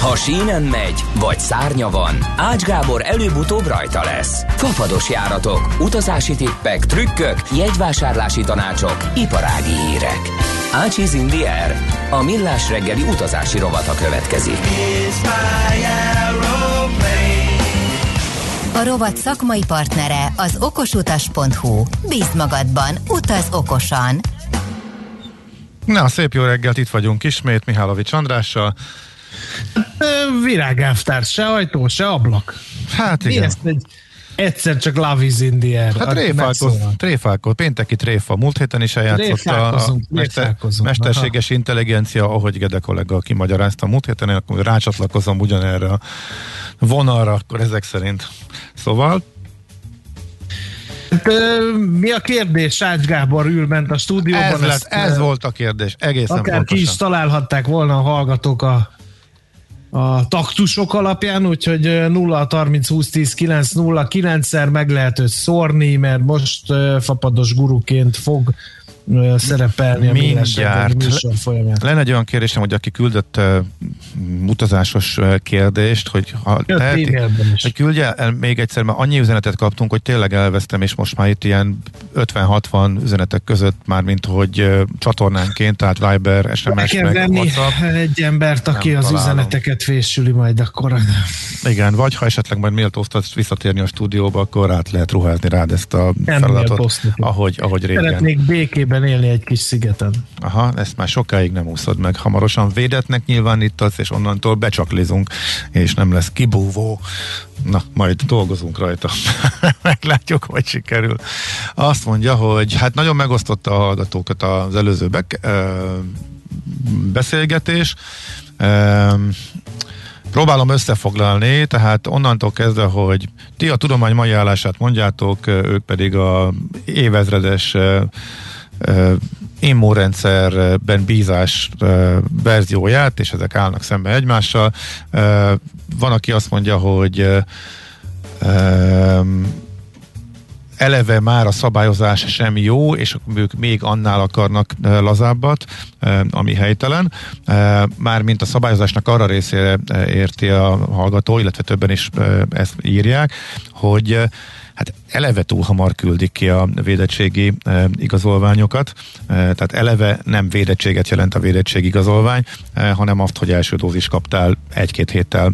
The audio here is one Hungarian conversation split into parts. Ha sínen megy, vagy szárnya van, Ács Gábor előbb-utóbb rajta lesz. Fafados járatok, utazási tippek, trükkök, jegyvásárlási tanácsok, iparági hírek. Ács is in the air. A Millás reggeli utazási rovata következik. A rovat szakmai partnere az okosutas.hu. Bízd magadban, utaz okosan! Na, szép jó reggelt, itt vagyunk ismét Mihálovics Andrással. Virágávtár, se ajtó, se ablak. Hát igen. Ezt egy egyszer csak Love is in the air. Hát tréfálkoz, pénteki tréfa. Múlt héten is eljátszott a mesterséges intelligencia, ahogy Gedekollega kimagyarázta. Múlt héten akkor rácsatlakozom ugyanerre a vonalra, akkor ezek szerint. Szóval mi a kérdés? Ács Gábor ment a stúdióban. Ez volt a kérdés. Egészen akár pontosan. Ki is találhatták volna a hallgatók a taktusok alapján, úgyhogy 0-30-20-10-9-0-9-szer meg lehet őt szórni, mert most fapados guruként fog szerepelni a mindjárt műsor folyamán. Lenne egy olyan kérdésem, hogy aki küldött utazásos kérdést, hogy ha teheti, hogy küldje el még egyszer, mert annyi üzenetet kaptunk, hogy tényleg elvesztem, és most már itt ilyen 50-60 üzenetek között, mármint hogy csatornánként, tehát Viber, SMS, meg WhatsApp. Egy embert, aki nem az találom. Üzeneteket fésüli majd akkor. Igen, vagy ha esetleg majd méltóztatsz visszatérni a stúdióba, akkor át lehet ruházni rád ezt a nem feladatot, ahogy régen. Szeretnék békében élni egy kis szigeten. Aha, ezt már sokáig nem úszod meg. Hamarosan védetnek nyilvánítasz, és onnantól becsaklizunk, és nem lesz kibúvó. Na, majd dolgozunk rajta. Meglátjuk, hogy sikerül. Azt mondja, hogy hát nagyon megosztotta a hallgatókat az előző beszélgetés. Próbálom összefoglalni, tehát onnantól kezdve, hogy ti a tudomány mai állását mondjátok, ők pedig a évezredes immunrendszerben bízás verzióját, és ezek állnak szemben egymással. Van, aki azt mondja, hogy eleve már a szabályozás sem jó, és ők még annál akarnak lazábbat, ami helytelen. Mármint a szabályozásnak arra részére érti a hallgató, illetve többen is ezt írják, hogy hát eleve túl hamar küldik ki a védettségi igazolványokat, tehát eleve nem védettséget jelent a védettség igazolvány, hanem azt, hogy első dózis kaptál 1-2 héttel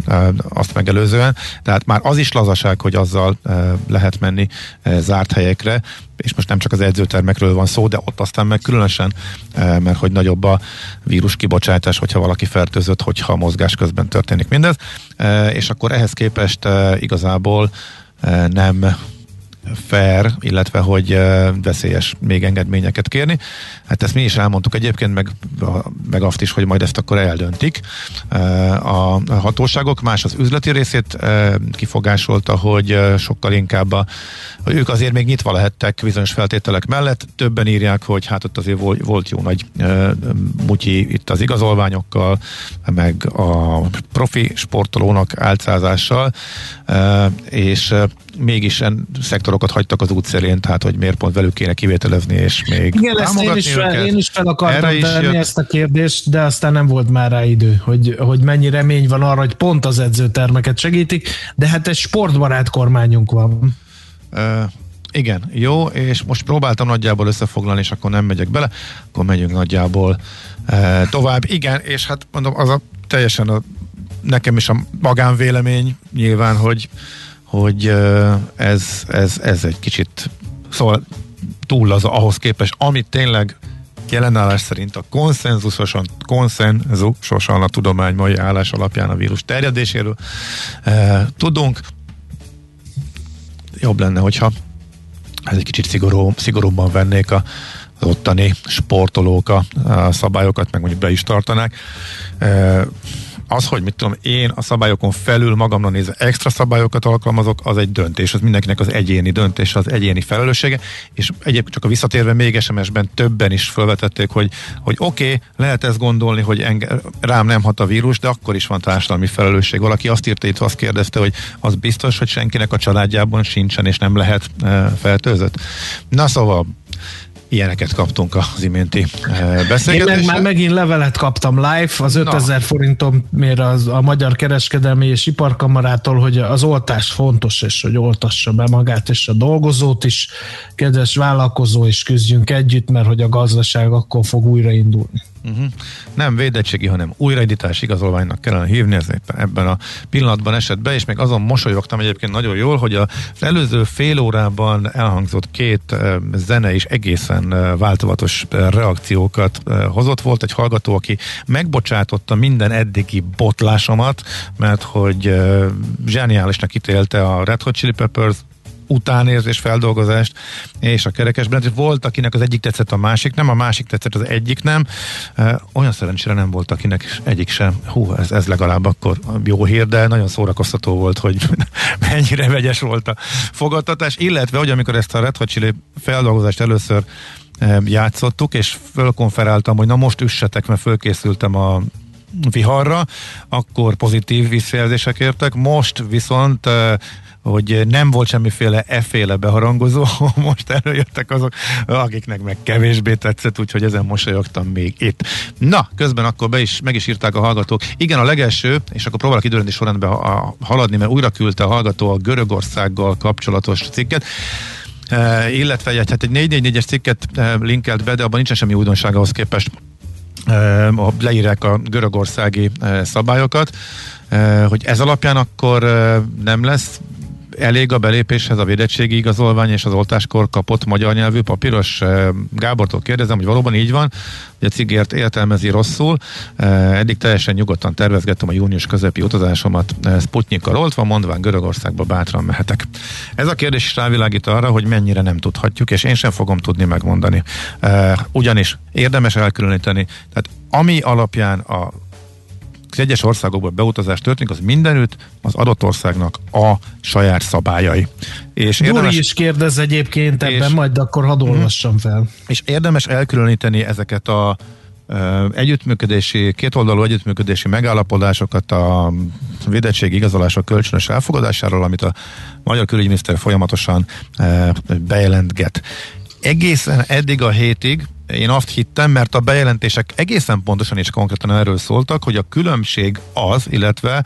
azt megelőzően, tehát már az is lazaság, hogy azzal lehet menni zárt helyekre, és most nem csak az edzőtermekről van szó, de ott aztán meg különösen, mert hogy nagyobb a vírus kibocsátás, hogyha valaki fertőzött, hogyha a mozgás közben történik mindez, és akkor ehhez képest igazából nem fair, illetve hogy veszélyes még engedményeket kérni. Hát ezt mi is elmondtuk egyébként, meg azt is, hogy majd ezt akkor eldöntik a hatóságok. Más az üzleti részét kifogásolta, hogy sokkal inkább ők azért még nyitva lehettek bizonyos feltételek mellett. Többen írják, hogy hát ott azért volt jó nagy mutyi itt az igazolványokkal, meg a profi sportolónak álcázással, és mégis szektorokat hagytak az útszélén, tehát hogy miért pont velük kéne kivételezni, és még igen, ezt én is fel akartam tenni ezt a kérdést, de aztán nem volt már rá idő, hogy mennyi remény van arra, hogy pont az edzőtermeket segítik, de hát egy sportbarát kormányunk van. Igen, jó, és most próbáltam nagyjából összefoglalni, és akkor nem megyek bele, akkor megyünk nagyjából tovább. Igen, és hát mondom, az teljesen nekem is a magánvélemény nyilván, hogy ez egy kicsit, szóval túl az ahhoz képest, amit tényleg jelenállás szerint a konszenzusosan a tudomány mai állás alapján a vírus terjedéséről tudunk. Jobb lenne, hogyha ez egy kicsit szigorúbban vennék az ottani sportolók a szabályokat, meg mondjuk be is tartanák. Az, hogy mit tudom, én a szabályokon felül magamra nézve extra szabályokat alkalmazok, az egy döntés, az mindenkinek az egyéni döntés, az egyéni felelőssége, és egyébként csak a visszatérve még SMS-ben többen is felvetették, hogy oké, lehet ezt gondolni, hogy rám nem hat a vírus, de akkor is van társadalmi felelősség. Valaki azt írta, itt azt kérdezte, hogy az biztos, hogy senkinek a családjában sincsen, és nem lehet fertőzött. Na szóval, ilyeneket kaptunk az iménti beszélgetésre. Én már megint levelet kaptam live, az 5000 forintomért a Magyar Kereskedelmi és Iparkamarától, hogy az oltás fontos, és hogy oltassa be magát, és a dolgozót is. Kedves vállalkozó, is küzdjünk együtt, mert hogy a gazdaság akkor fog újraindulni. Uh-huh. Nem védettségi, hanem újraindítás igazolványnak kellene hívni, ez ebben a pillanatban esett be, és még azon mosolyogtam egyébként nagyon jól, hogy az előző fél órában elhangzott két zene is egészen változatos reakciókat hozott. Volt egy hallgató, aki megbocsátotta minden eddigi botlásomat, mert hogy zseniálisnak ítélte a Red Hot Chili Peppers utánérzés, feldolgozást és a kerekesben. Volt, akinek az egyik tetszett, a másik nem, a másik tetszett, az egyik nem. Olyan szerencsére nem volt, akinek egyik sem. Hú, ez legalább akkor jó hír, de nagyon szórakoztató volt, hogy mennyire vegyes volt a fogadtatás, illetve, hogy amikor ezt a Red Hot Chili feldolgozást először játszottuk, és fölkonferáltam, hogy na most üssetek, mert fölkészültem a viharra, akkor pozitív visszajelzések értek, most viszont hogy nem volt semmiféle efféle beharangozó, most előjöttek azok, akiknek meg kevésbé tetszett, úgyhogy ezen mosolyogtam még itt. Na, közben akkor meg is írták a hallgatók. Igen, a legelső, és akkor próbálok időrendi sorrendben haladni, mert újra küldte a hallgató a Görögországgal kapcsolatos cikket, illetve egy 444-es cikket linkelt be, de abban nincsen semmi újdonság ahhoz képest. Leírják a görögországi szabályokat, hogy ez alapján akkor nem lesz elég a belépéshez a védettségi igazolvány és az oltáskor kapott magyar nyelvű papíros. Gábortól kérdezem, hogy valóban így van, hogy a cikkért értelmezi rosszul. Eddig teljesen nyugodtan tervezgettem a június közepi utazásomat Sputnikkal oltva, mondván Görögországba bátran mehetek. Ez a kérdés is rávilágít arra, hogy mennyire nem tudhatjuk, és én sem fogom tudni megmondani. Ugyanis érdemes elkülöníteni. Tehát ami alapján az egyes országokból beutazás történik, az mindenütt az adott országnak a saját szabályai. És Gyuri is kérdez egyébként ebben, majd akkor hadd olvassam fel. És érdemes elkülöníteni ezeket a kétoldalú együttműködési megállapodásokat a védettségi igazolások kölcsönös elfogadásáról, amit a magyar külügyminiszter folyamatosan bejelentget. Egészen eddig a hétig én azt hittem, mert a bejelentések egészen pontosan és konkrétan erről szóltak, hogy a különbség az, illetve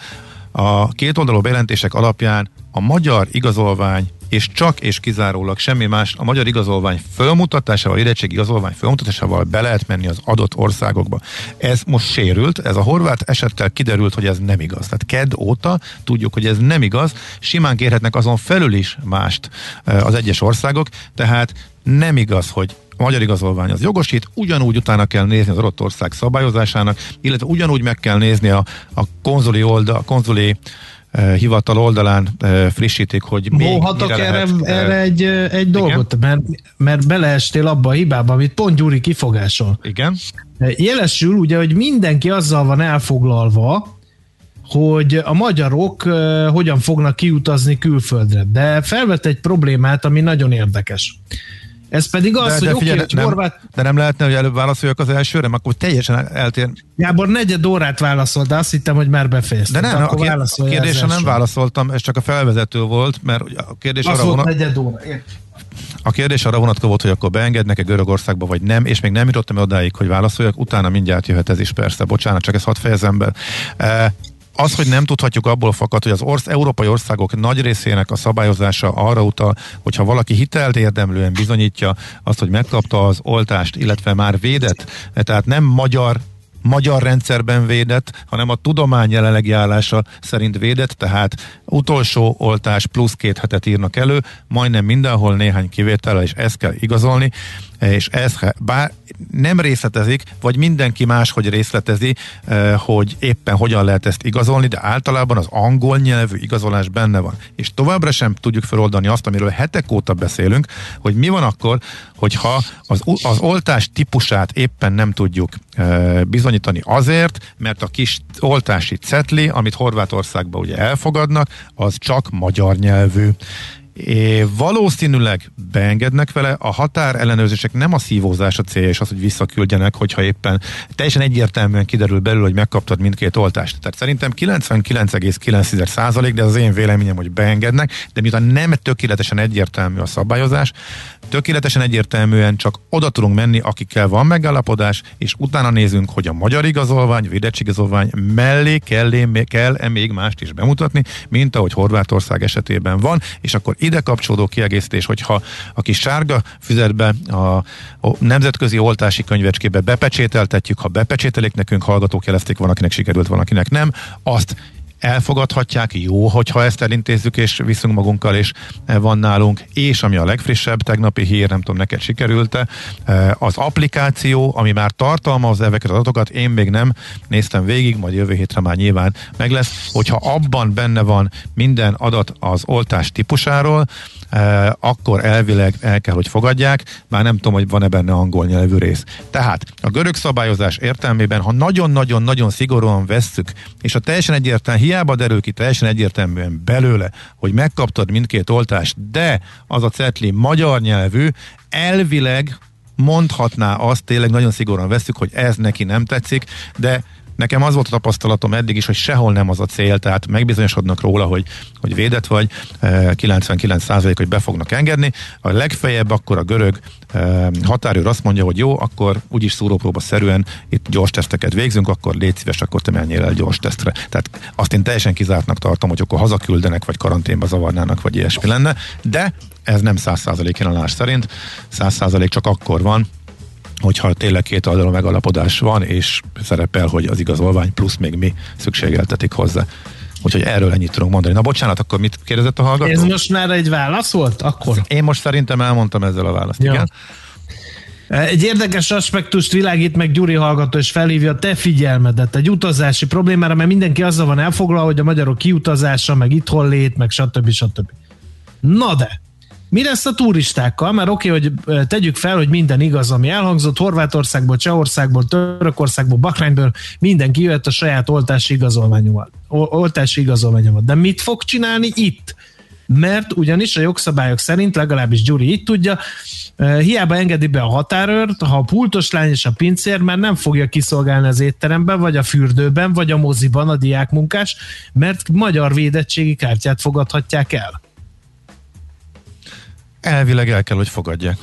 a kétoldalú bejelentések alapján a magyar igazolvány, és csak és kizárólag semmi más, a magyar igazolvány fölmutatásával, érettségi igazolvány fölmutatásával be lehet menni az adott országokba. Ez most sérült, ez a horvát esettel kiderült, hogy ez nem igaz. Tehát kedd óta tudjuk, hogy ez nem igaz, simán kérhetnek azon felül is mást az egyes országok, tehát nem igaz, hogy a magyar igazolvány az jogosít, ugyanúgy utána kell nézni az adott ország szabályozásának, illetve ugyanúgy meg kell nézni a konzuli hivatal oldalán frissítik, hogy még mire lehet. Erre egy dolgot, mert beleestél abba a hibába, amit pont Gyuri kifogásol. Igen. Jelesül ugye, hogy mindenki azzal van elfoglalva, hogy a magyarok hogyan fognak kiutazni külföldre. De felvet egy problémát, ami nagyon érdekes. Ez pedig az, hogy figyelj, horvát... De nem lehetne, hogy előbb válaszoljak az elsőre, mert akkor teljesen eltér. Gábor, negyed órát válaszolt, de azt hittem, hogy már befejeztem. De nem, a kérdésre nem válaszoltam, ez csak a felvezető volt, mert a kérdés az arra volt negyed óra. A kérdés arra vonatkozott, hogy akkor beengednek-e Görögországba, vagy nem, és még nem jutottam odáig, hogy válaszoljak, utána mindjárt jöhet ez is, persze. Bocsánat, csak ezt hadd fejezem be. Az, hogy nem tudhatjuk, abból fakad, hogy az európai országok nagy részének a szabályozása arra utal, hogyha valaki hitelt érdemlően bizonyítja azt, hogy megkapta az oltást, illetve már védett, tehát nem magyar rendszerben védett, hanem a tudomány jelenlegi állása szerint védett, tehát utolsó oltás plusz 2 hetet írnak elő, majdnem mindenhol néhány kivétellel, és ezt kell igazolni. és ez bár nem részletezik, vagy mindenki máshogy részletezi, hogy éppen hogyan lehet ezt igazolni, de általában az angol nyelvű igazolás benne van. És továbbra sem tudjuk feloldani azt, amiről hetek óta beszélünk, hogy mi van akkor, hogyha az oltás típusát éppen nem tudjuk bizonyítani azért, mert a kis oltási cetli, amit Horvátországban ugye elfogadnak, az csak magyar nyelvű. É, valószínűleg beengednek vele, a határellenőrzések nem a szívózás a célja, és az, hogy visszaküldjenek, hogyha éppen teljesen egyértelműen kiderül belül, hogy megkaptad mindkét oltást. Tehát szerintem 99,9%, de az én véleményem, hogy beengednek, de miután nem tökéletesen egyértelmű a szabályozás, tökéletesen egyértelműen csak oda tudunk menni, akikkel van megállapodás, és utána nézünk, hogy a magyar igazolvány, védettségigazolvány mellé kell-e még mást is bemutatni, mint ahogy Horvátország esetében van, és akkor ide kapcsolódó kiegészítés, hogyha a kis sárga füzetbe a nemzetközi oltási könyvecskébe bepecsételtetjük, ha bepecsételik nekünk, hallgatók jelezték, van akinek sikerült, van akinek nem, azt elfogadhatják, jó, hogyha ezt elintézzük és viszünk magunkkal, és van nálunk, és ami a legfrissebb tegnapi hír, nem tudom, neked sikerült-e, az applikáció, ami már tartalmaz ezeket az adatokat, én még nem néztem végig, majd jövő hétre már nyilván meg lesz, hogyha abban benne van minden adat az oltás típusáról, akkor elvileg el kell, hogy fogadják, már nem tudom, hogy van-e benne angol nyelvű rész. Tehát a görög szabályozás értelmében, ha nagyon-nagyon-nagyon szigorúan vesszük, és a teljesen egyértelmű, hiába derül ki teljesen egyértelműen belőle, hogy megkaptad mindkét oltást, de az a cetli magyar nyelvű, elvileg mondhatná azt, tényleg nagyon szigorúan vesszük, hogy ez neki nem tetszik, de nekem az volt a tapasztalatom eddig is, hogy sehol nem az a cél, tehát megbizonyosodnak róla, hogy védett vagy, 99%, hogy be fognak engedni. A legfeljebb akkor a görög határőr azt mondja, hogy jó, akkor úgyis szúrópróba szerűen itt gyors teszteket végzünk, akkor légy szíves, akkor te menjél el gyors tesztre. Tehát azt én teljesen kizártnak tartom, hogy akkor hazaküldenek, vagy karanténba zavarnának, vagy ilyesmi lenne, de ez nem 100% jelenlás szerint, 100% csak akkor van, hogyha tényleg két oldalú megalapodás van, és szerepel, hogy az igazolvány plusz még mi szükségeltetik hozzá. Úgyhogy erről ennyit tudunk mondani. Na bocsánat, akkor mit kérdezett a hallgató? Ez most már egy válasz volt? Akkor? Én most szerintem elmondtam ezzel a választ, ja. Igen. Egy érdekes aspektust világít meg Gyuri hallgató, és felhívja a te figyelmedet egy utazási problémára, mert mindenki azzal van elfoglalva, hogy a magyarok kiutazása, meg itthon lét, meg stb. Na de! Mi lesz a turistákkal? Mert oké, hogy tegyük fel, hogy minden igaz, ami elhangzott, Horvátországból, Csehországból, Törökországból, Bahreinből, mindenki jöhet a saját oltási igazolványomat. De mit fog csinálni itt? Mert ugyanis a jogszabályok szerint, legalábbis Gyuri így tudja, hiába engedi be a határőrt, ha a pultos lány és a pincér már nem fogja kiszolgálni az étteremben, vagy a fürdőben, vagy a moziban a diákmunkás, mert magyar védettségi kártyát fogadhatják el. Elvileg el kell, hogy fogadják.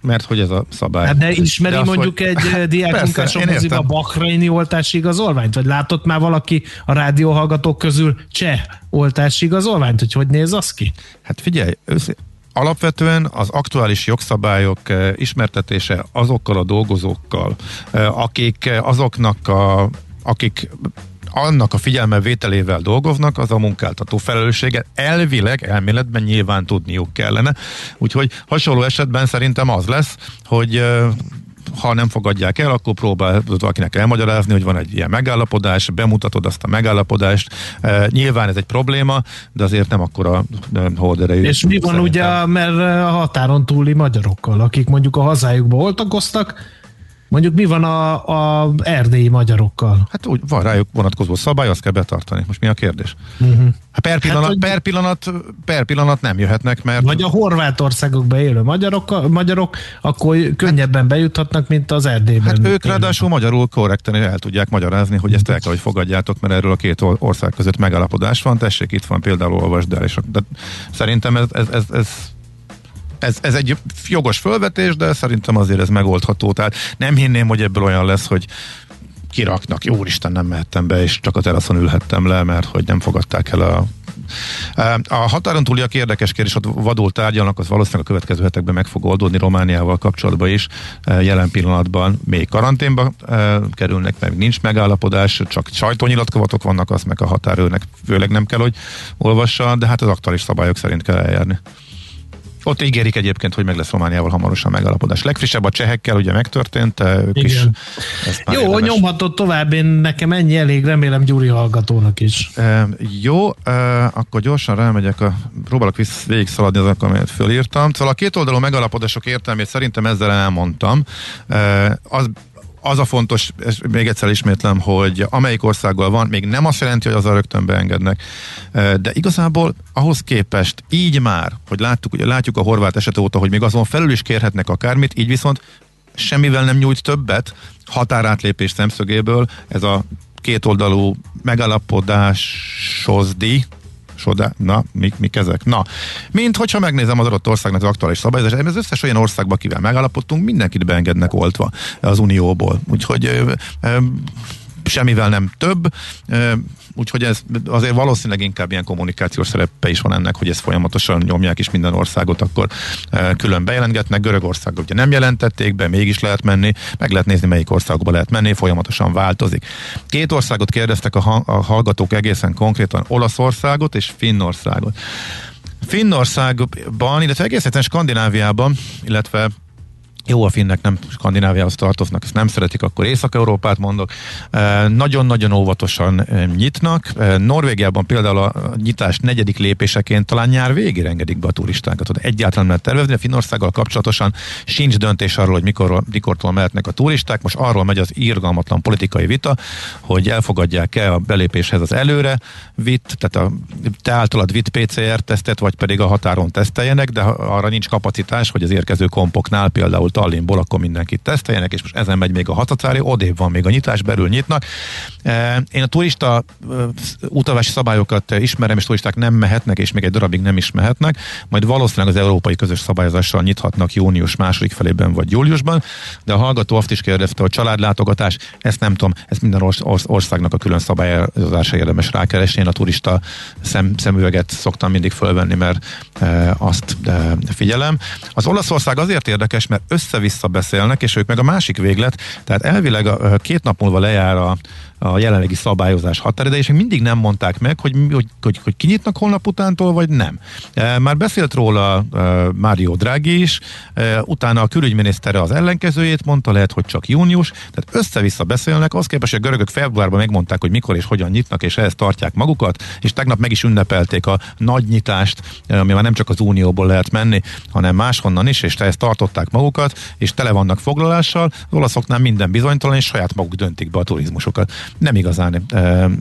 Mert hogy ez a szabály. Hát de ismeri de mondjuk hogy... egy diákmunkáson moziba bahreini oltási igazolványt? Vagy látott már valaki a rádióhallgatók közül cseh oltási igazolványt? Hogy néz az ki? Hát figyelj, alapvetően az aktuális jogszabályok ismertetése azokkal a dolgozókkal, akik annak a figyelmevételével dolgoznak, az a munkáltató felelőssége elvileg, elméletben nyilván tudniuk kellene. Úgyhogy hasonló esetben szerintem az lesz, hogy ha nem fogadják el, akkor próbálod valakinek elmagyarázni, hogy van egy ilyen megállapodás, bemutatod azt a megállapodást. Nyilván ez egy probléma, de azért nem akkora horderejű. És mi van ugye, mert a határon túli magyarokkal, akik mondjuk a hazájukba oltakoztak, mondjuk mi van a erdélyi magyarokkal? Hát úgy van rájuk vonatkozó szabály, azt kell betartani. Most mi a kérdés? Uh-huh. Per pillanat nem jöhetnek, mert... Vagy a Horvátországokban élő magyarok, akkor könnyebben bejuthatnak, mint az Erdélyben. Hát ők ráadásul magyarul korrekten el tudják magyarázni, hogy ezt el kell, hogy fogadjátok, mert erről a két ország között megállapodás van. Tessék, itt van például, olvasd el. De szerintem ez egy jogos fölvetés, de szerintem azért ez megoldható. Tehát nem hinném, hogy ebből olyan lesz, hogy kiraknak, jó Isten, nem mehettem be, és csak a teraszon ülhettem le, mert hogy nem fogadták el a határon túliak érdekes kérdés, ott vadul tárgyalnak, az valószínűleg a következő hetekben meg fog oldódni Romániával kapcsolatban is. Jelen pillanatban még karanténba kerülnek, mert nincs megállapodás, csak sajtónyilatkozatok vannak, azt meg a határőrnek főleg nem kell, hogy olvassa, de hát az aktuális szabályok szerint kell eljárni. Ott ígérik egyébként, hogy meg lesz Romániával hamarosan megállapodás. Legfrissebb a csehekkel, ugye megtörtént. Ők is jó, érdemes. Nyomhatod tovább, én nekem ennyi elég, remélem Gyuri hallgatónak is. Jó, akkor gyorsan rámegyek, próbálok végig szaladni azokon, amit fölírtam. Szóval a kétoldalú megállapodások értelmét szerintem ezzel elmondtam. Az a fontos, és még egyszer ismétlem, hogy amelyik országgal van, még nem azt jelenti, hogy azzal rögtön beengednek. De igazából ahhoz képest így már, hogy látjuk a horvát eset óta, hogy még azon felül is kérhetnek akármit, így viszont semmivel nem nyújt többet határátlépés szemszögéből. Ez a kétoldalú megállapodásozdi mint hogyha megnézem az adott országnak az aktuális szabályozását, az összes olyan országban, kivel megállapodtunk, mindenkit beengednek oltva az Unióból. Úgyhogy semmivel nem több, úgyhogy ez azért valószínűleg inkább ilyen kommunikációs szerepe is van ennek, hogy ezt folyamatosan nyomják, és minden országot akkor külön bejelentgetnek. Görögországban ugye nem jelentették be, mégis lehet menni, meg lehet nézni, melyik országba lehet menni, folyamatosan változik. Két országot kérdeztek a hallgatók egészen konkrétan, Olaszországot és Finnországot. Finnországban, illetve egészen Skandináviában, illetve jó, a finnek nem Skandináviához tartoznak, ezt nem szeretik, akkor Észak-Európát mondok. Nagyon-nagyon óvatosan nyitnak. Norvégiában például a nyitás negyedik lépéseként talán nyár végére engedik be a turistákat. Egyáltalán lehet tervezni, a Finnországgal kapcsolatosan sincs döntés arról, hogy mikortól mehetnek a turisták. Most arról megy az irgalmatlan politikai vita, hogy elfogadják-e a belépéshez az előre vitt, tehát a te általad vitt PCR-tesztet, vagy pedig a határon teszteljenek, de arra nincs kapacitás, hogy az érkező kompoknál például Tallinnból, akkor mindenkit teszteljenek, és most ezen megy még a hatacári, odébb van még a nyitás, belül nyitnak. Én a turista utazási szabályokat ismerem, és turisták nem mehetnek, és még egy darabig nem is mehetnek, majd valószínűleg az európai közös szabályozással nyithatnak június második felében, vagy júliusban, de a hallgató azt is kérdezte, hogy családlátogatás, ezt nem tudom, ezt minden országnak a külön szabályozása érdemes rákeresni. Én a turista szemüveget szoktam mindig fölvenni, mert azt figyelem. Az Olaszország azért érdekes, mert össze-vissza beszélnek, és ők meg a másik véglet, tehát elvileg két nap múlva lejár a jelenlegi szabályozás határideje, és mindig nem mondták meg, hogy kinyitnak holnap utántól, vagy nem. Már beszélt róla Mario Draghi is, utána a külügyminisztere az ellenkezőjét mondta, lehet, hogy csak június, tehát össze-vissza beszélnek, az képest, hogy a görögök februárban megmondták, hogy mikor és hogyan nyitnak, és ehhez tartják magukat, és tegnap meg is ünnepelték a nagy nyitást, ami már nem csak az Unióból lehet menni, hanem máshonnan is, és ehhez tartották magukat, és tele vannak foglalással, az olaszoknál minden bizonytalan, és saját maguk döntik be a turizmusokat. Nem igazán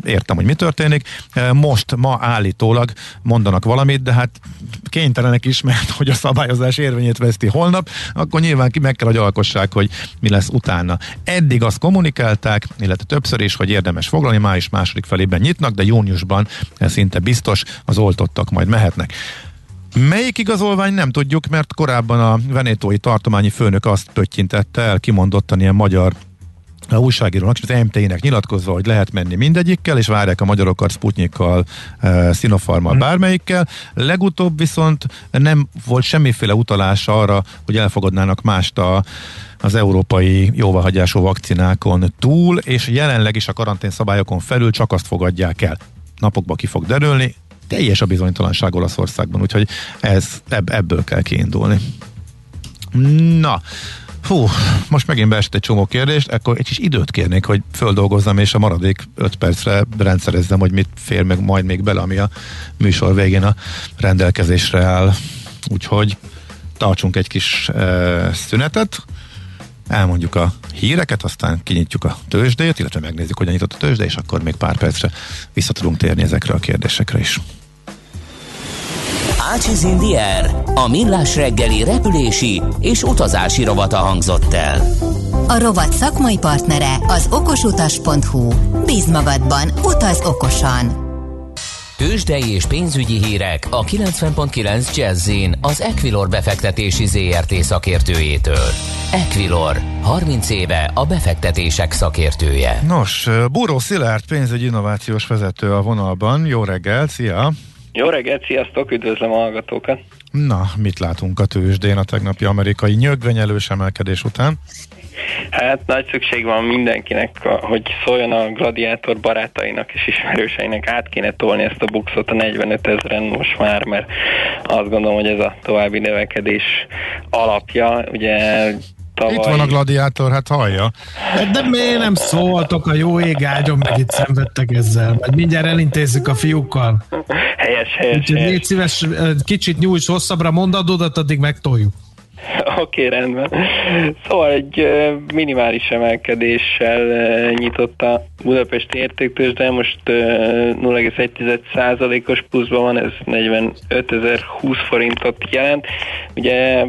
értem, hogy mi történik. Most, ma állítólag mondanak valamit, de hát kénytelenek is, mert hogy a szabályozás érvényét veszti holnap, akkor nyilván meg kell, hogy alkossák, hogy mi lesz utána. Eddig azt kommunikálták, illetve többször is, hogy érdemes foglalni, május második felében nyitnak, de júniusban szinte biztos az oltottak majd mehetnek. Melyik igazolvány nem tudjuk, mert korábban a venétói tartományi főnök azt pöttyintette el, kimondottan ilyen magyar a újságírónak, és az MT-nek nyilatkozva, hogy lehet menni mindegyikkel, és várják a magyarokat Sputnikkal, Sinopharmmal, bármelyikkel. Legutóbb viszont nem volt semmiféle utalás arra, hogy elfogadnának mást az európai jóváhagyású vakcinákon túl, és jelenleg is a karantén szabályokon felül csak azt fogadják el. Napokban ki fog derülni, teljes a bizonytalanság Olaszországban, úgyhogy ebből kell kiindulni. Na, most megint beesett egy csomó kérdést, akkor egy kis időt kérnék, hogy földolgozzam, és a maradék 5 percre rendszerezzem, hogy mit fér meg majd még bele, ami a műsor végén a rendelkezésre áll. Úgyhogy tartsunk egy kis szünetet, elmondjuk a híreket, aztán kinyitjuk a tőzsdét, illetve megnézzük, hogyan nyitott a tőzsde, és akkor még pár percre vissza tudunk térni ezekre a kérdésekre is. Ácsiz Indiér, a millás reggeli repülési és utazási rovata hangzott el. A rovat szakmai partnere az okosutas.hu. Bízd magadban, utaz okosan! Tőzsdei és pénzügyi hírek a 90.9 Jazz-in az Equilor befektetési ZRT szakértőjétől. Equilor, 30 éve a befektetések szakértője. Nos, Búró Szilárd pénzügyi innovációs vezető a vonalban. Jó reggel, szia! Jó reggelt, sziasztok, üdvözlöm a hallgatókat! Na, mit látunk a tőzsdén a tegnapi amerikai nyögvenyelős emelkedés után? Hát nagy szükség van mindenkinek, hogy szóljon a gladiátor barátainak és ismerőseinek. Át kéne tolni ezt a bukszot a 45 000-en most már, mert azt gondolom, hogy ez a további növekedés alapja. Ugye tavaly... Itt van a gladiátor, hát hallja. De miért nem szóltok a jó égágyon, meg itt szenvedtek ezzel? Majd mindjárt elintézzük a fiúkkal. Helyes. Légy szíves, kicsit nyújts hosszabbra mondatodat, addig megtoljuk. Oké, rendben. Szóval egy minimális emelkedéssel nyitott a budapesti értéktőzsde, de most 0,1%-os pluszban van, ez 45.020 forintot jelent. Ugye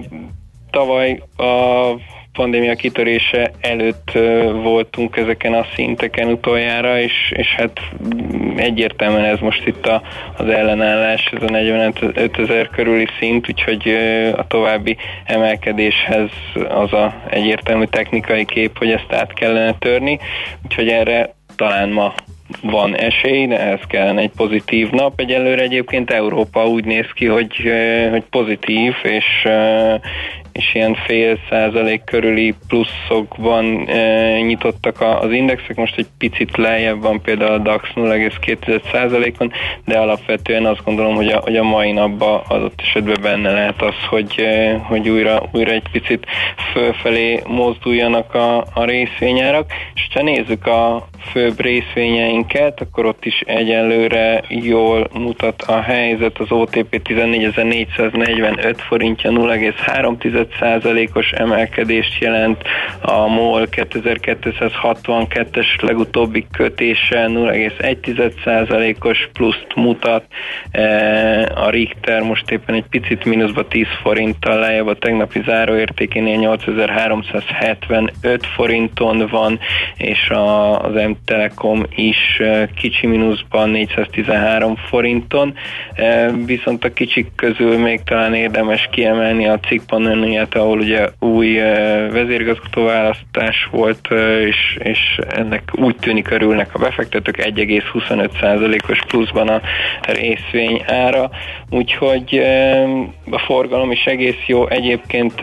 tavaly a pandémia kitörése előtt voltunk ezeken a szinteken utoljára, és hát egyértelműen ez most itt az ellenállás, ez a 45 000 körüli szint, úgyhogy a további emelkedéshez az a egyértelmű technikai kép, hogy ezt át kellene törni, úgyhogy erre talán ma van esély, de ez kellene egy pozitív nap. Egyelőre egyébként Európa úgy néz ki, hogy pozitív, és ilyen 0,5% körüli pluszokban nyitottak az indexek, most egy picit lejjebb van például a DAX 0,2%-on, de alapvetően azt gondolom, hogy a mai napban adott esetben benne lehet az, hogy újra egy picit fölfelé mozduljanak a részvényárak, és ha nézzük a főbb részvényeinket, akkor ott is egyenlőre jól mutat a helyzet, az OTP 14.445 forintja 0,3%-os emelkedést jelent, a MOL 2262-es legutóbbi kötése 0,1%-os pluszt mutat, a Richter most éppen egy picit mínuszba 10 forinttal lejjebb, a tegnapi záróértékénél 8375 forinton van, és az M-Telekom is kicsi mínuszban 413 forinton, viszont a kicsik közül még talán érdemes kiemelni a Cikkpannoniát, ahol ugye új vezérigazgatóválasztás volt, és ennek úgy tűnik örülnek a befektetők, 1,25%-os pluszban a részvény ára, úgyhogy a forgalom is egész jó, egyébként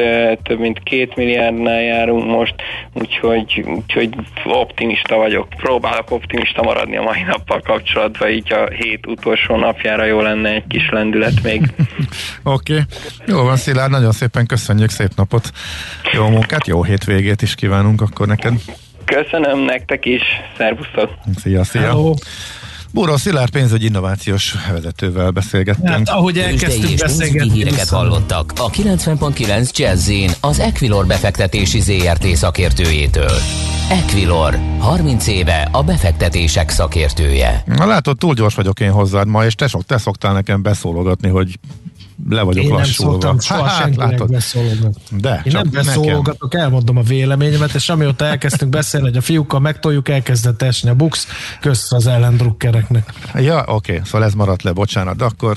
több mint 2 milliárdnál járunk most, úgyhogy optimista vagyok, próbálok optimista maradni a mai nappal kapcsolatban, így a hét utolsó napjára jó lenne egy kis lendület még. Oké. Jó van, Szilárd, nagyon szépen köszönjük, szép napot, jó munkát, jó hétvégét is kívánunk akkor neked. Köszönöm nektek is, szervusztok! Szia! Hello. Búró Szilárd pénzügyi innovációs vezetővel beszélgettünk. Hát, ahogy elkezdtünk beszélgetni, híreket hallottak a 90.9 Jazz-in az Equilor befektetési ZRT szakértőjétől. Equilor, 30 éve a befektetések szakértője. Na látod, túl gyors vagyok én hozzád ma, és te szoktál nekem beszólogatni, hogy le vagyok lassulva. Én nem szoktam soha senkinek beszólogatni. Én nem beszólogatok, elmondom a véleményemet, és amióta elkezdtünk beszélni, hogy a fiúkkal megtoljuk, elkezdett esni a buksz, kösz az ellendrukkereknek. Ja, oké, szóval ez maradt le, bocsánat, de akkor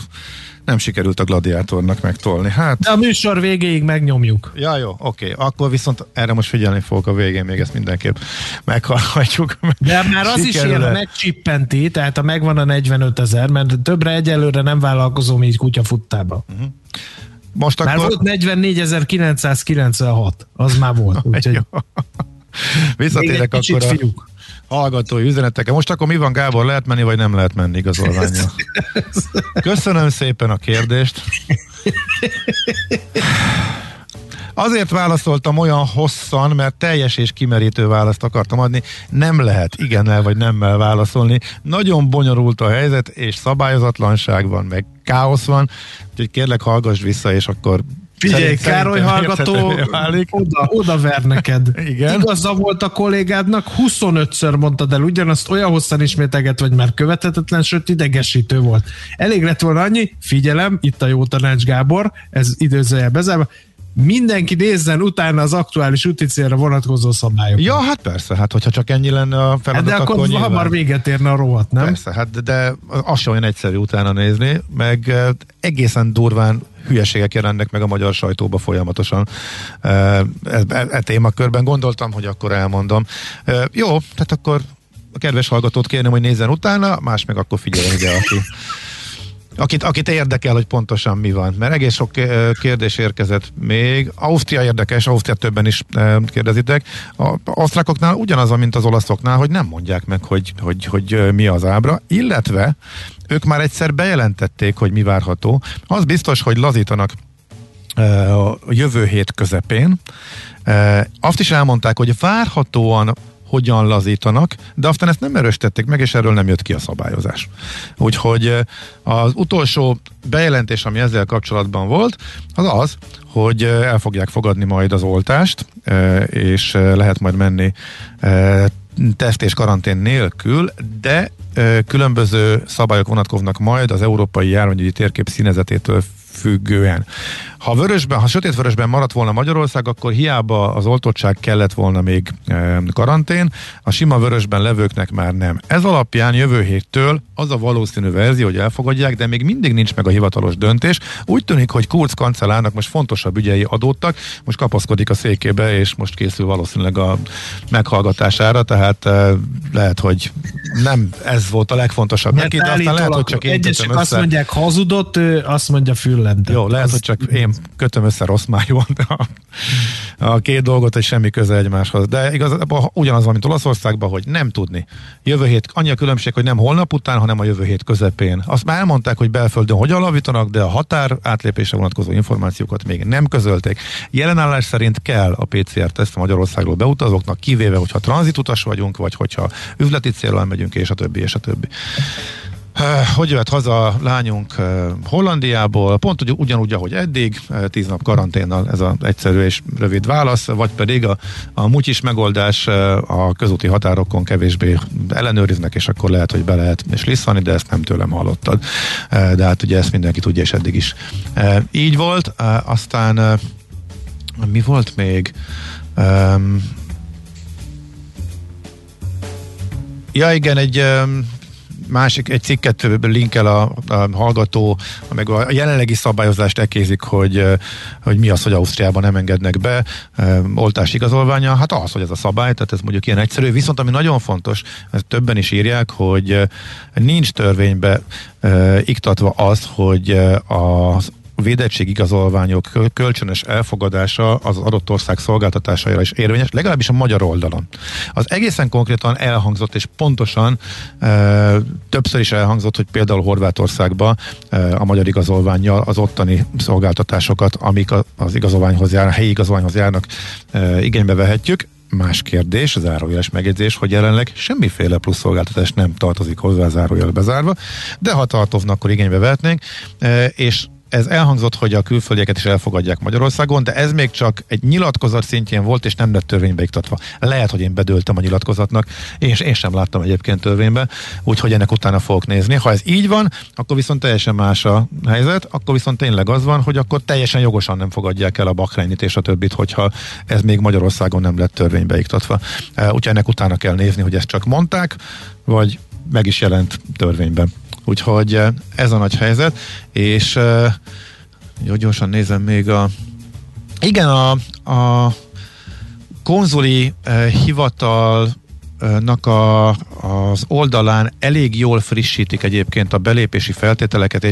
nem sikerült a gladiátornak megtolni. Hát... De a műsor végéig megnyomjuk. Ja, jó, oké. Akkor viszont erre most figyelni fogok a végén, még ezt mindenképp meghallhatjuk. De már az is ilyen megcsippenti, tehát megvan a 45 000, mert többre egyelőre nem vállalkozom így kutyafuttába. Uh-huh. Most akkor... Már volt 44.996, az már volt. Úgyhogy... Visszatérek akkor a... Fiúk. Hallgatói üzeneteket. Most akkor mi van, Gábor? Lehet menni, vagy nem lehet menni igazolvánnyal? Köszönöm szépen a kérdést. Azért válaszoltam olyan hosszan, mert teljes és kimerítő választ akartam adni. Nem lehet igennel vagy nemmel válaszolni. Nagyon bonyolult a helyzet, és szabályozatlanság van, meg káosz van. Úgyhogy kérlek, hallgass vissza, és akkor... Figyelj, Károly hallgató, oda ver neked. Igen? Igaza volt a kollégádnak, 25-ször mondtad el ugyanazt, olyan hosszan ismételget vagy, már követhetetlen, sőt idegesítő volt. Elég lett volna annyi, figyelem, itt a jó tanács, Gábor, ez időzőjel bezárva, mindenki nézzen utána az aktuális úticélra vonatkozó szabályok. Ja, hát persze, hát hogyha csak ennyi lenne a feladat, hát akkor nyilván... hamar véget érne a rovat, nem? Persze, hát de az sem olyan egyszerű utána nézni, meg egészen durván hülyeségek jelennek meg a magyar sajtóba folyamatosan e témakörben. Gondoltam, hogy akkor elmondom. Jó, tehát akkor a kedves hallgatót kérném, hogy nézzen utána, más meg akkor figyeljen ide, aki Akit érdekel, hogy pontosan mi van, mert egész sok kérdés érkezett még. Ausztria érdekes, Ausztria többen is kérdezitek. Az osztrákoknál ugyanaz, mint az olaszoknál, hogy nem mondják meg, hogy mi az ábra, illetve ők már egyszer bejelentették, hogy mi várható. Az biztos, hogy lazítanak a jövő hét közepén. Azt is elmondták, hogy várhatóan hogyan lazítanak, de aztán ezt nem erősítették meg, és erről nem jött ki a szabályozás. Úgyhogy az utolsó bejelentés, ami ezzel kapcsolatban volt, az az, hogy el fogják fogadni majd az oltást, és lehet majd menni teszt és karantén nélkül, de különböző szabályok vonatkoznak majd az európai járványügyi térkép színezetétől függően. Ha sötétvörösben maradt volna Magyarország, akkor hiába az oltottság kellett volna még karantén, a sima vörösben levőknek már nem. Ez alapján jövő héttől az a valószínű verzió, hogy elfogadják, de még mindig nincs meg a hivatalos döntés. Úgy tűnik, hogy Kurz kancellárnak most fontosabb ügyei adódtak, most kapaszkodik a székébe, és most készül valószínűleg a meghallgatására, tehát lehet, hogy nem ez volt a legfontosabb neki, de aztán lehet, hogy csak én tötöm össze. Azt mondják, hazudott, azt mondja Fürlente. Jó, lehet, hogy csak én kötöm össze rossz májúan a két dolgot, hogy semmi köze egymáshoz. De igazából ugyanaz van, mint Olaszországban, hogy nem tudni. Jövő hét, annyi a különbség, hogy nem holnap után, hanem a jövő hét közepén. Azt már elmondták, hogy belföldön hogyan lavítanak, de a határ átlépésre vonatkozó információkat még nem közölték. Jelenállás szerint kell a PCR-teszt Magyarországról beutazóknak, kivéve, hogyha tranzitutas vagyunk, vagy hogyha üzleti célral megyünk, és a többi, és a többi. Hogy jöhet haza a lányunk Hollandiából? Pont ugyanúgy, ahogy eddig, 10 nap karanténnal, ez az egyszerű és rövid válasz, vagy pedig a mutyis megoldás, a közúti határokon kevésbé ellenőriznek, és akkor lehet, hogy be lehet és lisszani, de ezt nem tőlem hallottad. De hát ugye ezt mindenki tudja, és eddig is így volt. Aztán mi volt még? Igen, egy cikket linkel a hallgató, amely a jelenlegi szabályozást ekézik, hogy mi az, hogy Ausztriában nem engednek be oltás igazolványa. Hát az, hogy ez a szabály, tehát ez mondjuk ilyen egyszerű. Viszont ami nagyon fontos, ezt többen is írják, hogy nincs törvénybe iktatva az, hogy az védettségigazolványok kölcsönös elfogadása az adott ország szolgáltatásaira is érvényes, legalábbis a magyar oldalon. Az egészen konkrétan elhangzott, és pontosan többször is elhangzott, hogy például Horvátországban a magyar igazolvánnyal az ottani szolgáltatásokat, amik az igazolványhoz járnak, helyi igazolványhoz járnak, igénybe vehetjük. Más kérdés, zárójeles megjegyzés, hogy jelenleg semmiféle plusz szolgáltatás nem tartozik hozzá, zárójel bezárva, de ha tartozna, akkor igénybe vehetnénk, és ez elhangzott, hogy a külföldieket is elfogadják Magyarországon, de ez még csak egy nyilatkozat szintjén volt, és nem lett törvénybe iktatva. Lehet, hogy én bedőltem a nyilatkozatnak, és én sem láttam egyébként törvénybe, úgyhogy ennek utána fogok nézni. Ha ez így van, akkor viszont teljesen más a helyzet, akkor viszont tényleg az van, hogy akkor teljesen jogosan nem fogadják el a Bahreinit és a többit, hogyha ez még Magyarországon nem lett törvénybe iktatva. Úgyhogy ennek utána kell nézni, hogy ezt csak mondták, vagy meg is jelent törvényben. Úgyhogy ez a nagy helyzet, és jó, gyorsan nézem még a konzuli hivatalnak az oldalán elég jól frissítik egyébként a belépési feltételeket,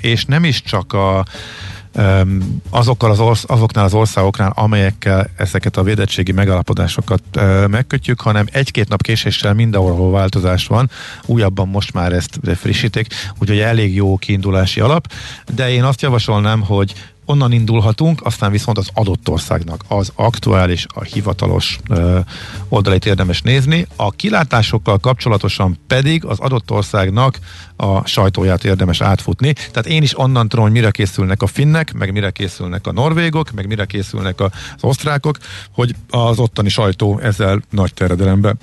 és nem is csak azoknál az országoknál, amelyekkel ezeket a védettségi megállapodásokat megkötjük, hanem egy-két nap késéssel mindenhol, ahol változás van, újabban most már ezt frissítik, úgyhogy elég jó kiindulási alap, de én azt javasolnám, hogy onnan indulhatunk, aztán viszont az adott országnak az aktuális, a hivatalos oldalait érdemes nézni, a kilátásokkal kapcsolatosan pedig az adott országnak a sajtóját érdemes átfutni. Tehát én is onnan tudom, hogy mire készülnek a finnek, meg mire készülnek a norvégok, meg mire készülnek az osztrákok, hogy az ottani sajtó ezzel nagy terjedelemben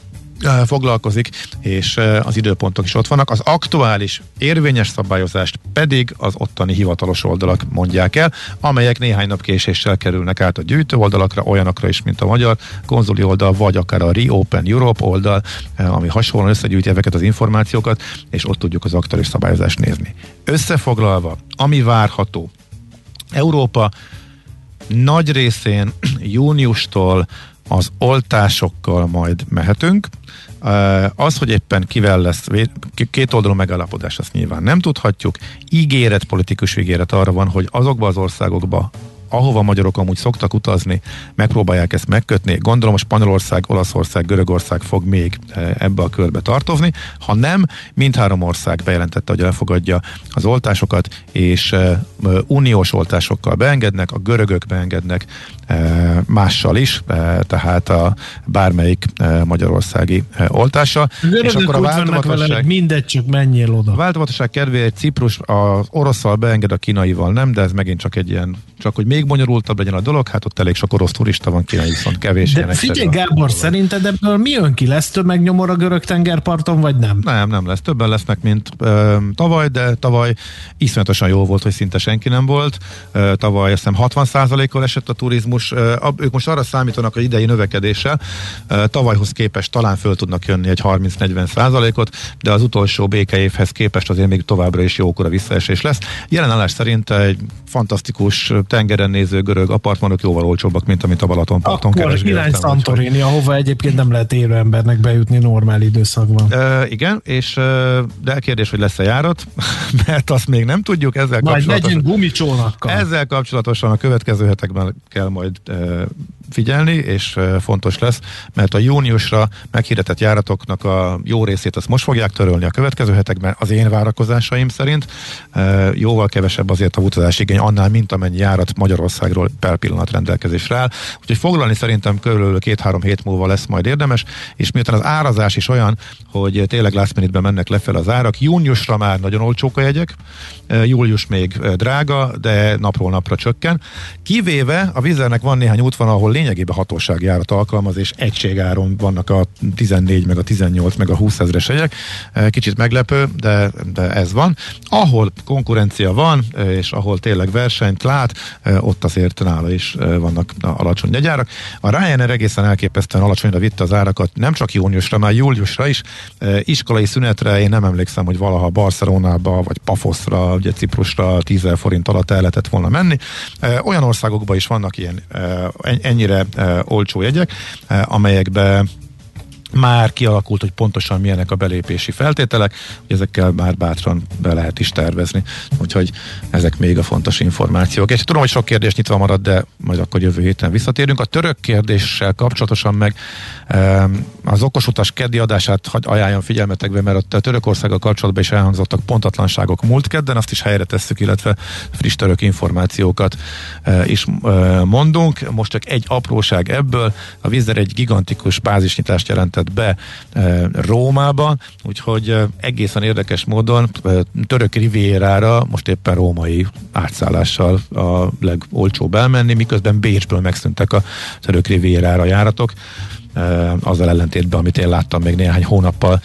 foglalkozik, és az időpontok is ott vannak. Az aktuális érvényes szabályozást pedig az ottani hivatalos oldalak mondják el, amelyek néhány nap késéssel kerülnek át a gyűjtő oldalakra, olyanokra is, mint a magyar konzuli oldal, vagy akár a Reopen Europe oldal, ami hasonlóan összegyűjti ezeket az információkat, és ott tudjuk az aktuális szabályozást nézni. Összefoglalva, ami várható, Európa nagy részén júniustól az oltásokkal majd mehetünk. Az, hogy éppen kivel lesz két oldalú megállapodás, azt nyilván nem tudhatjuk. Ígéret, politikus ígéret arra van, hogy azokba az országokba, ahova magyarok amúgy szoktak utazni, megpróbálják ezt megkötni. Gondolom Spanyolország, Olaszország, Görögország fog még ebbe a körbe tartozni. Ha nem, mindhárom ország bejelentette, hogy elfogadja az oltásokat, és uniós oltásokkal beengednek, a görögök beengednek mással is, tehát a bármelyik magyarországi oltással. És akkor a változatosság... Mindegy, csak menjél oda. A változatosság kedvéért Ciprus az orosszal beenged, a kínaival nem, de ez megint csak egy ilyen, csak hogy még bonyolultabb legyen a dolog, hát ott elég sok orosz turista van, kínai viszont kevés. De figyelj Gábor, szerinted ebből mi jön ki? Lesz tömegnyomor a görög tengerparton, vagy nem? Nem lesz. Többen lesznek, mint tavaly, de tavaly iszonyatosan jó volt, hogy szinte senki nem volt. Tavaly azt hiszem 60%-kal esett a turizmus. Ők most arra számítanak, hogy idei növekedéssel tavalyhoz képest talán föl tudnak jönni egy 30-40%-ot, de az utolsó békeévhez képest azért még továbbra is jókora visszaesés lesz. Jelen állás szerint egy fantasztikus tengeren néző görög apartmanok jóval olcsóbbak, mint amit a Balatonparton keresgéltem. Akkor irány Santorini, ahova egyébként nem lehet élő embernek bejutni normál időszakban. Igen, és de kérdés, hogy lesz-e járat, mert azt még nem tudjuk. Ezzel kapcsolatosan a következő hetekben kell majd figyelni, és fontos lesz, mert a júniusra meghirdetett járatoknak a jó részét azt most fogják törölni a következő hetekben, az én várakozásaim szerint. Jóval kevesebb azért a utazási igény annál, mint amennyi járat Magyarországról per pillanat rendelkezésre áll. Úgyhogy foglalni szerintem körülbelül 2-3 hét múlva lesz majd érdemes, és miután az árazás is olyan, hogy tényleg last minute-ben mennek lefelé az árak, júniusra már nagyon olcsók a jegyek, július még drága, de napról napra csökken. Kivéve a Wizzairnek van néhány útvonal, ahol lényegében hatósági árat alkalmaz, és egységáron vannak a 14, meg a 18, meg a 20 ezres jegyek. Kicsit meglepő, de ez van. Ahol konkurencia van, és ahol tényleg versenyt lát, ott azért nála is vannak alacsony jegyárak. A Ryanair egészen elképesztően alacsonyra vitte az árakat, nem csak júniusra, már júliusra is. Iskolai szünetre én nem emlékszem, hogy valaha Barcelonába, vagy Pafoszra, ugye Ciprusra 10 forint alatt el lehetett volna menni. Olyan országokban is vannak ilyen ennyire olcsó jegyek, amelyekben már kialakult, hogy pontosan milyenek a belépési feltételek, hogy ezekkel már bátran be lehet is tervezni. Úgyhogy ezek még a fontos információk. És tudom, hogy sok kérdés nyitva marad, de majd akkor jövő héten visszatérünk. A török kérdéssel kapcsolatosan meg az okosutas keddi adását ajánljam figyelmetekbe, mert a Törökországgal kapcsolatban is elhangzottak pontatlanságok múlt kedden, azt is helyre tesszük, illetve friss török információkat is mondunk. Most csak egy apróság ebből. A Wizzair egy gigantikus bázisnyitást jelentett be Rómába, úgyhogy egészen érdekes módon török rivierára most éppen római átszállással a legolcsóbb elmenni, miközben Bécsből megszűntek a török rivierára járatok, azzal ellentétben, amit én láttam még néhány hónappal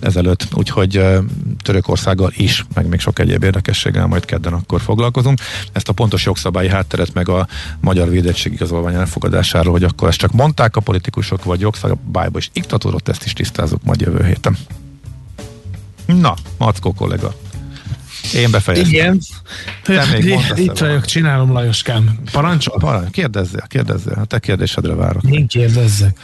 ezelőtt, úgyhogy Törökországgal is, meg még sok egyéb érdekességgel majd kedden akkor foglalkozunk. Ezt a pontos jogszabályi hátteret meg a magyar védettségigazolvány elfogadásáról, hogy akkor ezt csak mondták a politikusok, vagy jogszabályba is iktatúrott, ezt is tisztázunk majd jövő héten. Na, Mackó kollega, én befejeztem. Igen. Itt vagyok, csinálom, Lajoskám. Parancsol? Kérdezzél. A te kérdésedre várok. Én kérdezzek.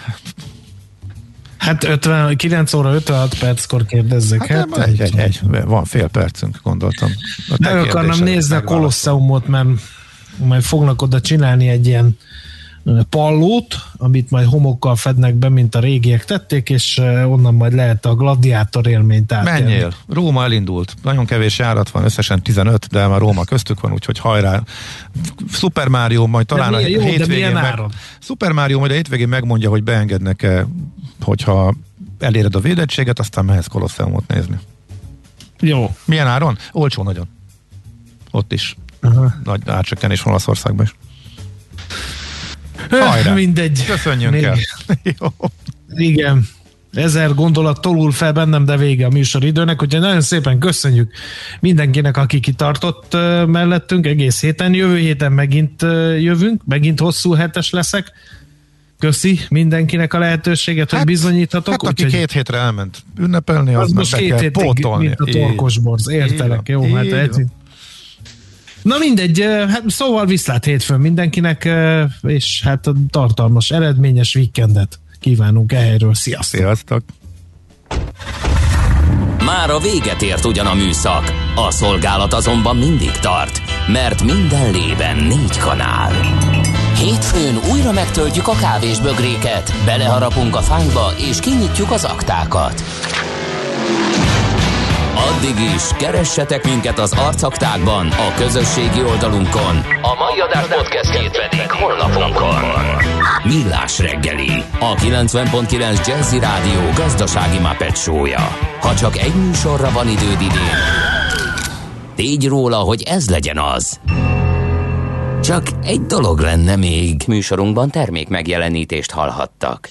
Hát 9 óra 56 perckor kérdezzek. Hát van fél percünk, gondoltam. Nem akarnám nézni a Kolosseumot, mert majd fognak oda csinálni egy ilyen pallót, amit majd homokkal fednek be, mint a régiek tették, és onnan majd lehet a gladiátor élményt átélni. Menjél! Róma elindult. Nagyon kevés járat van, összesen 15, de már Róma köztük van, úgyhogy hajrá! Super Mario majd talán a hétvégén megmondja, hogy beengednek-e, hogyha eléred a védettséget, aztán mehetsz Kolosseumot nézni. Jó. Milyen áron? Olcsó nagyon. Ott is. Aha. Nagy árcsökkenés Olaszországban is. Hajrá. Mindegy. Köszönjünk el. Jó. Igen. 1000 gondolat tolul fel bennem, de vége a műsoridőnek, úgyhogy nagyon szépen köszönjük mindenkinek, aki kitartott mellettünk egész héten. Jövő héten megint jövünk, megint hosszú hetes leszek. Köszi mindenkinek a lehetőséget, hogy bizonyíthatok. Hát aki két hétre elment ünnepelni, az most meg kell pótolni. Mint a torkosborz, értelek. Jó, hát Na mindegy, hát szóval viszlát hétfőn mindenkinek, és hát tartalmas, eredményes weekendet kívánunk ehelyről. Sziasztok! Sziasztok! Már a véget ért ugyan a műszak, a szolgálat azonban mindig tart, mert minden lében 4 kanál. Hétfőn újra megtöltjük a kávésbögréket, beleharapunk a fányba és kinyitjuk az aktákat. Addig is, keressetek minket az arcaktákban, a közösségi oldalunkon. A mai adás podcastjét pedig honlapunkon. Millás reggeli, a 90.9 Jazzy Rádió gazdasági Muppet show-ja. Ha csak egy műsorra van időd idén, tégy róla, hogy ez legyen az. Csak egy dolog lenne még. Műsorunkban termék megjelenítést hallhattak.